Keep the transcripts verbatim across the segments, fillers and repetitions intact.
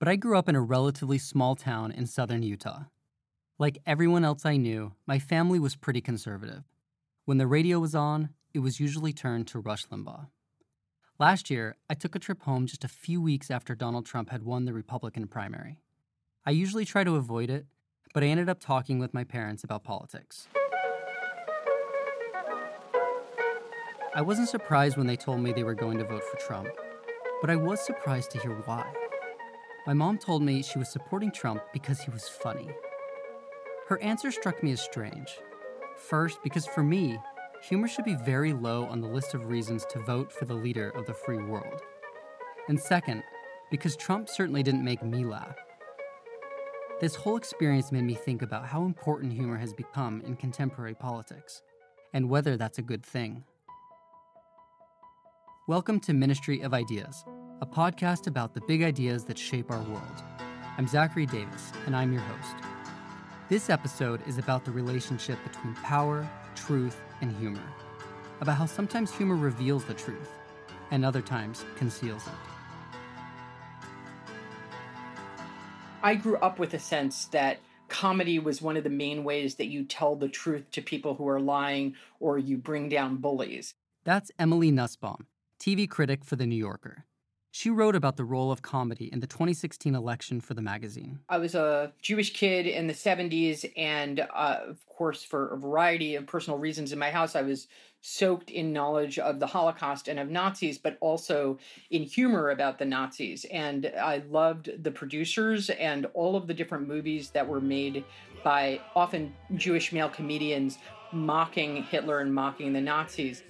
but I grew up in a relatively small town in southern Utah. Like everyone else I knew, my family was pretty conservative. When the radio was on, it was usually turned to Rush Limbaugh. Last year, I took a trip home just a few weeks after Donald Trump had won the Republican primary. I usually try to avoid it, but I ended up talking with my parents about politics. I wasn't surprised when they told me they were going to vote for Trump, but I was surprised to hear why. My mom told me she was supporting Trump because he was funny. Her answer struck me as strange. First, because for me, humor should be very low on the list of reasons to vote for the leader of the free world. And second, because Trump certainly didn't make me laugh. This whole experience made me think about how important humor has become in contemporary politics, and whether that's a good thing. Welcome to Ministry of Ideas, a podcast about the big ideas that shape our world. I'm Zachary Davis, and I'm your host. This episode is about the relationship between power, truth, and humor, about how sometimes humor reveals the truth, and other times conceals it. I grew up with a sense that comedy was one of the main ways that you tell the truth to people who are lying, or you bring down bullies. That's Emily Nussbaum, T V critic for The New Yorker. She wrote about the role of comedy in the twenty sixteen election for the magazine. I was a Jewish kid in the seventies, and uh, of course, for a variety of personal reasons in my house, I was soaked in knowledge of the Holocaust and of Nazis, but also in humor about the Nazis. And I loved the producers and all of the different movies that were made by often Jewish male comedians mocking Hitler and mocking the Nazis.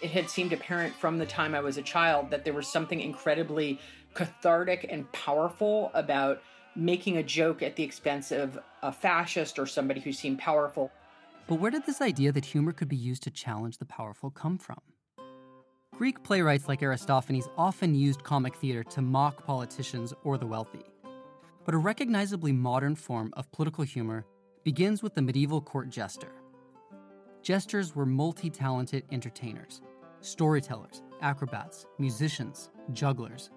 It had seemed apparent from the time I was a child that there was something incredibly cathartic and powerful about making a joke at the expense of a fascist or somebody who seemed powerful. But where did this idea that humor could be used to challenge the powerful come from? Greek playwrights like Aristophanes often used comic theater to mock politicians or the wealthy. But a recognizably modern form of political humor begins with the medieval court jester. Jesters were multi-talented entertainers, storytellers, acrobats, musicians, jugglers.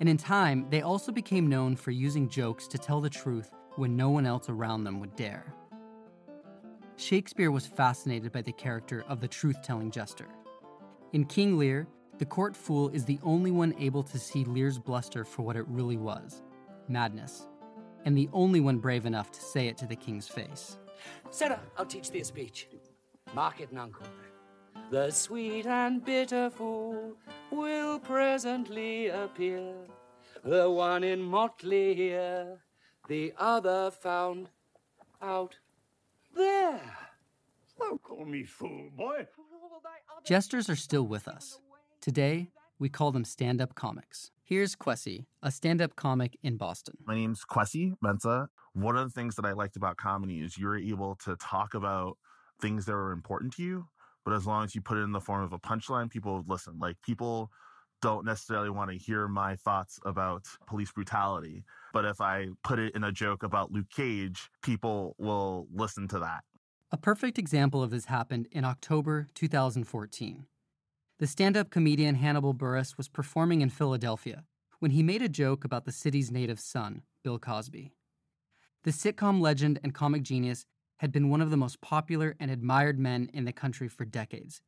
And in time, they also became known for using jokes to tell the truth when no one else around them would dare. Shakespeare was fascinated by the character of the truth-telling jester. In King Lear, the court fool is the only one able to see Lear's bluster for what it really was, madness, and the only one brave enough to say it to the king's face. "Sarah, I'll teach thee a speech. Mark it, Nuncle. The sweet and bitter fool will presently appear. The one in motley here, the other found out there. Don't call me fool, boy." Jesters are still with us. Today, we call them stand-up comics. Here's Kwesi, a stand-up comic in Boston. My name's Kwesi Mensa. One of the things that I liked about comedy is you were able to talk about things that were important to you, but as long as you put it in the form of a punchline, people would listen. Like, people don't necessarily want to hear my thoughts about police brutality. But if I put it in a joke about Luke Cage, people will listen to that. A perfect example of this happened in October two thousand fourteen. The stand-up comedian Hannibal Buress was performing in Philadelphia when he made a joke about the city's native son, Bill Cosby. The sitcom legend and comic genius had been one of the most popular and admired men in the country for decades.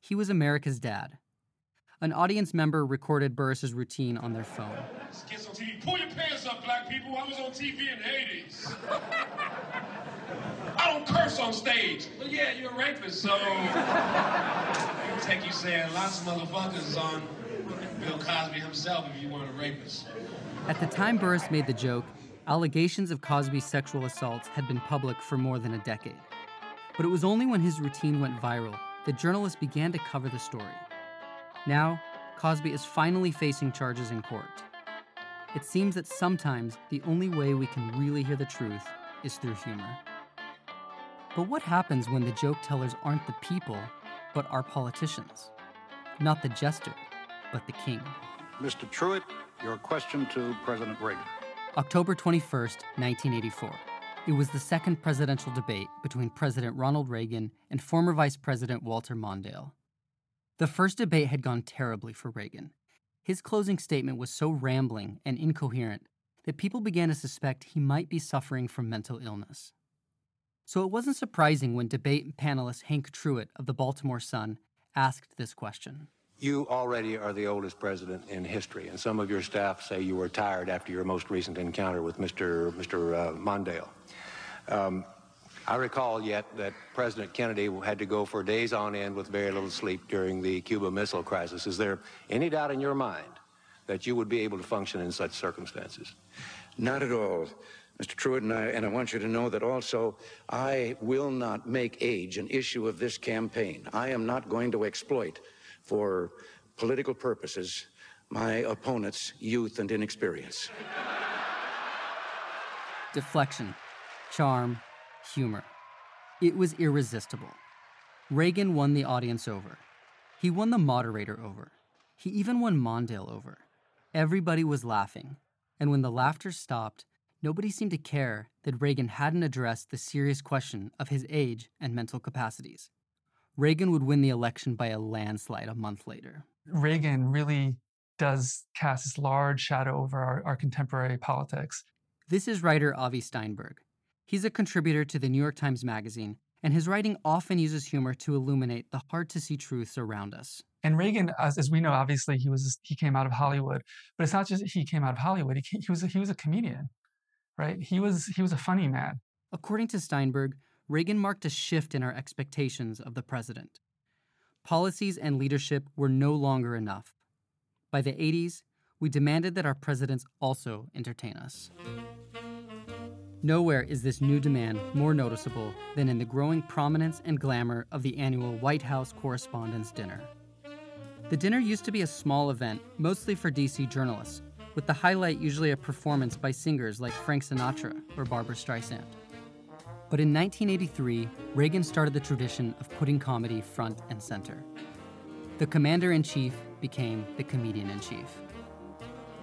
He was America's dad. An audience member recorded Burress's routine on their phone. Let's get some T V. Pull your pants up, black people. I was on T V in the eighties. I don't curse on stage. Well, yeah, you're a rapist, so... I don't take you saying lots of motherfuckers on Bill Cosby himself if you weren't a rapist. At the time Buress made the joke, allegations of Cosby's sexual assaults had been public for more than a decade. But it was only when his routine went viral that journalists began to cover the story. Now, Cosby is finally facing charges in court. It seems that sometimes the only way we can really hear the truth is through humor. But what happens when the joke tellers aren't the people, but our politicians? Not the jester, but the king. Mister Truitt, your question to President Reagan. October twenty-first, nineteen eighty-four. It was the second presidential debate between President Ronald Reagan and former Vice President Walter Mondale. The first debate had gone terribly for Reagan. His closing statement was so rambling and incoherent that people began to suspect he might be suffering from mental illness. So it wasn't surprising when debate panelist Hank Truitt of the Baltimore Sun asked this question. You already are the oldest president in history, and some of your staff say you were tired after your most recent encounter with Mister Mister Uh, Mondale. Um, I recall yet that President Kennedy had to go for days on end with very little sleep during the Cuba missile crisis. Is there any doubt in your mind that you would be able to function in such circumstances? Not at all, Mister Truitt, and I, and I want you to know that also I will not make age an issue of this campaign. I am not going to exploit, for political purposes, my opponent's youth and inexperience. Deflection, charm, humor. It was irresistible. Reagan won the audience over. He won the moderator over. He even won Mondale over. Everybody was laughing. And when the laughter stopped, nobody seemed to care that Reagan hadn't addressed the serious question of his age and mental capacities. Reagan would win the election by a landslide a month later. Reagan really does cast this large shadow over our, our contemporary politics. This is writer Avi Steinberg. He's a contributor to the New York Times Magazine, and his writing often uses humor to illuminate the hard-to-see truths around us. And Reagan, as, as we know, obviously, he was he came out of Hollywood. But it's not just he came out of Hollywood. He, he, was, a, he was a comedian, right? He was he was a funny man. According to Steinberg, Reagan marked a shift in our expectations of the president. Policies and leadership were no longer enough. By the eighties, we demanded that our presidents also entertain us. Nowhere is this new demand more noticeable than in the growing prominence and glamour of the annual White House Correspondents' Dinner. The dinner used to be a small event, mostly for D C journalists, with the highlight usually a performance by singers like Frank Sinatra or Barbara Streisand. But in nineteen eighty-three, Reagan started the tradition of putting comedy front and center. The commander-in-chief became the comedian-in-chief.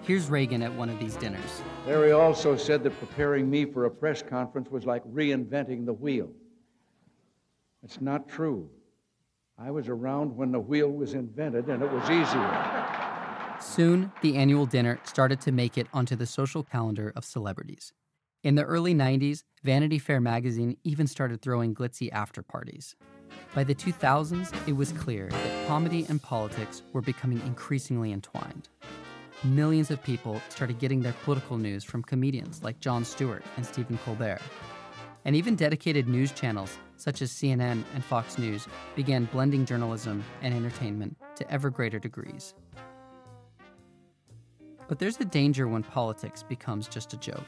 Here's Reagan at one of these dinners. Larry also said that preparing me for a press conference was like reinventing the wheel. It's not true. I was around when the wheel was invented, and it was easier. Soon, the annual dinner started to make it onto the social calendar of celebrities. In the early nineties, Vanity Fair magazine even started throwing glitzy after-parties. By the two thousands, it was clear that comedy and politics were becoming increasingly entwined. Millions of people started getting their political news from comedians like Jon Stewart and Stephen Colbert. And even dedicated news channels such as C N N and Fox News began blending journalism and entertainment to ever greater degrees. But there's a danger when politics becomes just a joke.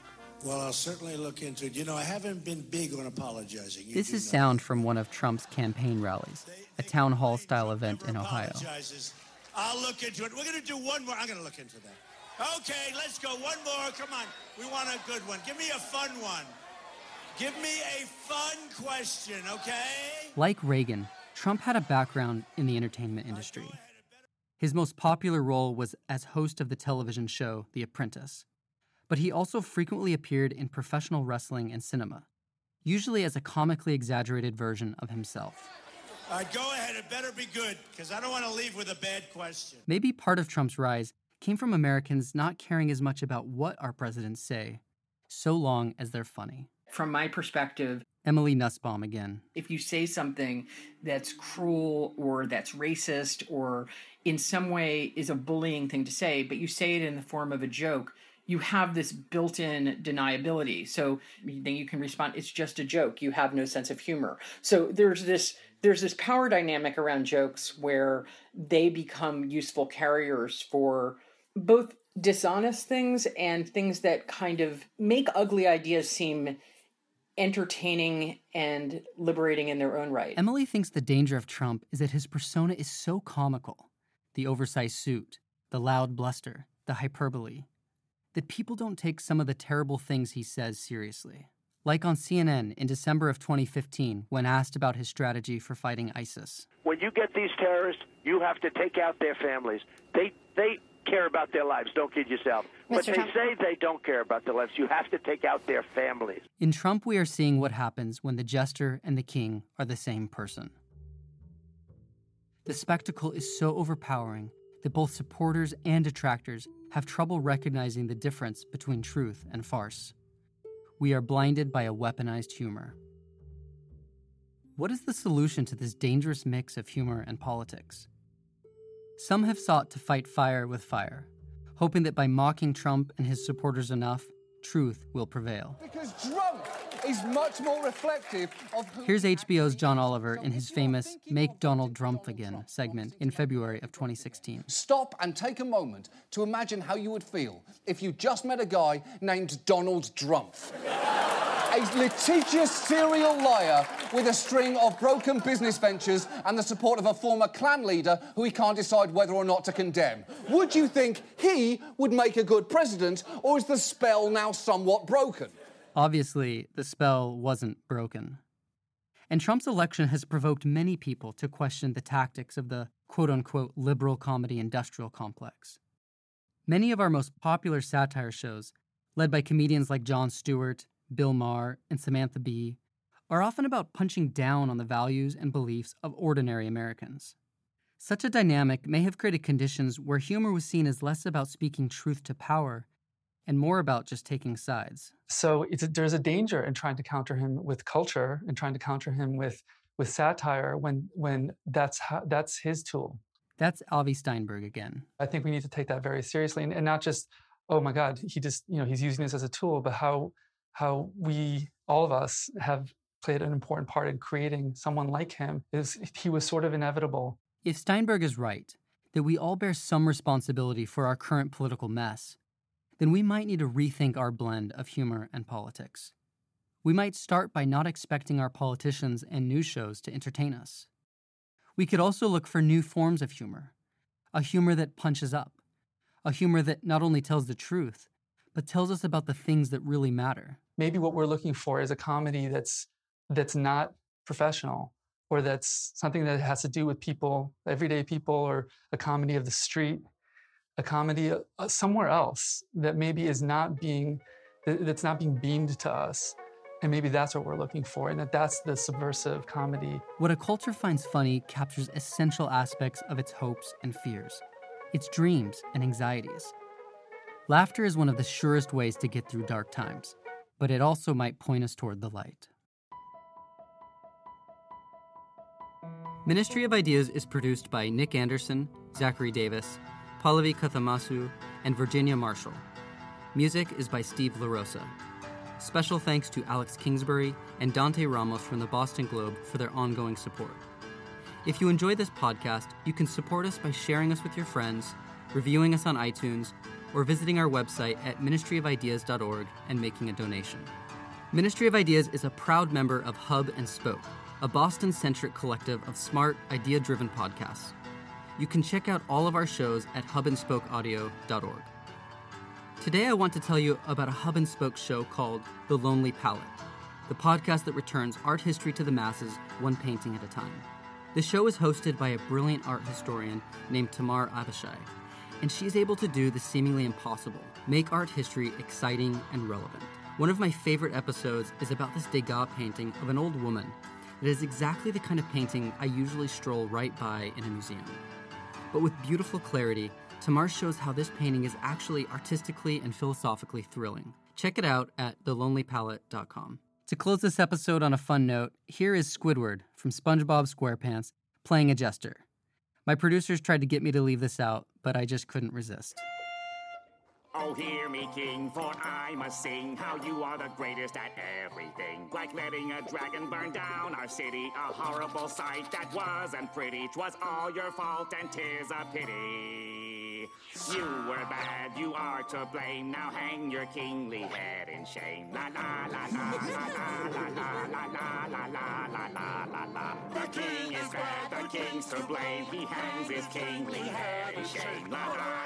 Well, I'll certainly look into it. You know, I haven't been big on apologizing. You this is know. Sound from one of Trump's campaign rallies, a town hall-style event in Ohio. I'll look into it. We're going to do one more. I'm going to look into that. Okay, let's go. One more. Come on. We want a good one. Give me a fun one. Give me a fun question, okay? Like Reagan, Trump had a background in the entertainment industry. His most popular role was as host of the television show The Apprentice, but he also frequently appeared in professional wrestling and cinema, usually as a comically exaggerated version of himself. All right, go ahead, it better be good, because I don't want to leave with a bad question. Maybe part of Trump's rise came from Americans not caring as much about what our presidents say, so long as they're funny. From my perspective, Emily Nussbaum again. If you say something that's cruel or that's racist or in some way is a bullying thing to say, but you say it in the form of a joke, you have this built-in deniability. So then you can respond, it's just a joke. You have no sense of humor. So there's this there's this power dynamic around jokes where they become useful carriers for both dishonest things and things that kind of make ugly ideas seem entertaining and liberating in their own right. Emily thinks the danger of Trump is that his persona is so comical. The oversized suit, the loud bluster, the hyperbole, that people don't take some of the terrible things he says seriously. Like on C N N in December of twenty fifteen, when asked about his strategy for fighting ISIS. When you get these terrorists, you have to take out their families. They they care about their lives, don't kid yourself. Mister But they Trump. say they don't care about their lives. You have to take out their families. In Trump, we are seeing what happens when the jester and the king are the same person. The spectacle is so overpowering that both supporters and detractors have trouble recognizing the difference between truth and farce. We are blinded by a weaponized humor. What is the solution to this dangerous mix of humor and politics? Some have sought to fight fire with fire, hoping that by mocking Trump and his supporters enough, truth will prevail. Because drunk is much more reflective of who... Here's H B O's John Oliver in his famous Make Donald Trump Again segment in February of twenty sixteen. Stop and take a moment to imagine how you would feel if you just met a guy named Donald Trump. A litigious serial liar with a string of broken business ventures and the support of a former Klan leader who he can't decide whether or not to condemn. Would you think he would make a good president, or is the spell now somewhat broken? Obviously, the spell wasn't broken. And Trump's election has provoked many people to question the tactics of the quote-unquote liberal comedy industrial complex. Many of our most popular satire shows, led by comedians like Jon Stewart, Bill Maher, and Samantha Bee, are often about punching down on the values and beliefs of ordinary Americans. Such a dynamic may have created conditions where humor was seen as less about speaking truth to power and more about just taking sides. So it's a, there's a danger in trying to counter him with culture and trying to counter him with, with satire when, when that's, how, that's his tool. That's Avi Steinberg again. I think we need to take that very seriously and, and not just, oh my God, he just, you know, he's using this as a tool, but how... how we, all of us, have played an important part in creating someone like him, is he was sort of inevitable. If Steinberg is right, that we all bear some responsibility for our current political mess, then we might need to rethink our blend of humor and politics. We might start by not expecting our politicians and news shows to entertain us. We could also look for new forms of humor, a humor that punches up, a humor that not only tells the truth, but tells us about the things that really matter. Maybe what we're looking for is a comedy that's that's not professional, or that's something that has to do with people, everyday people, or a comedy of the street, a comedy uh, somewhere else that maybe is not being that's not being beamed to us, and maybe that's what we're looking for, and that that's the subversive comedy. What a culture finds funny captures essential aspects of its hopes and fears, its dreams and anxieties. Laughter is one of the surest ways to get through dark times, but it also might point us toward the light. Ministry of Ideas is produced by Nick Anderson, Zachary Davis, Pallavi Kathamasu, and Virginia Marshall. Music is by Steve LaRosa. Special thanks to Alex Kingsbury and Dante Ramos from the Boston Globe for their ongoing support. If you enjoy this podcast, you can support us by sharing us with your friends, reviewing us on iTunes, or visiting our website at ministry of ideas dot org and making a donation. Ministry of Ideas is a proud member of Hub and Spoke, a Boston-centric collective of smart, idea-driven podcasts. You can check out all of our shows at hub and spoke audio dot org. Today I want to tell you about a Hub and Spoke show called The Lonely Palette, the podcast that returns art history to the masses one painting at a time. The show is hosted by a brilliant art historian named Tamar Avishai, and she is able to do the seemingly impossible, make art history exciting and relevant. One of my favorite episodes is about this Degas painting of an old woman. It is exactly the kind of painting I usually stroll right by in a museum. But with beautiful clarity, Tamar shows how this painting is actually artistically and philosophically thrilling. Check it out at the lonely palette dot com. To close this episode on a fun note, here is Squidward from SpongeBob SquarePants playing a jester. My producers tried to get me to leave this out, but I just couldn't resist. Oh, hear me, king, for I must sing how you are the greatest at everything. Like letting a dragon burn down our city, a horrible sight that wasn't pretty. 'Twas all your fault and 'tis a pity. You were bad, you are to blame. Now hang your kingly head in shame. La la la la la la la la la la la la la la la. The king is bad, the king's to blame. He hangs his kingly head in shame. La la.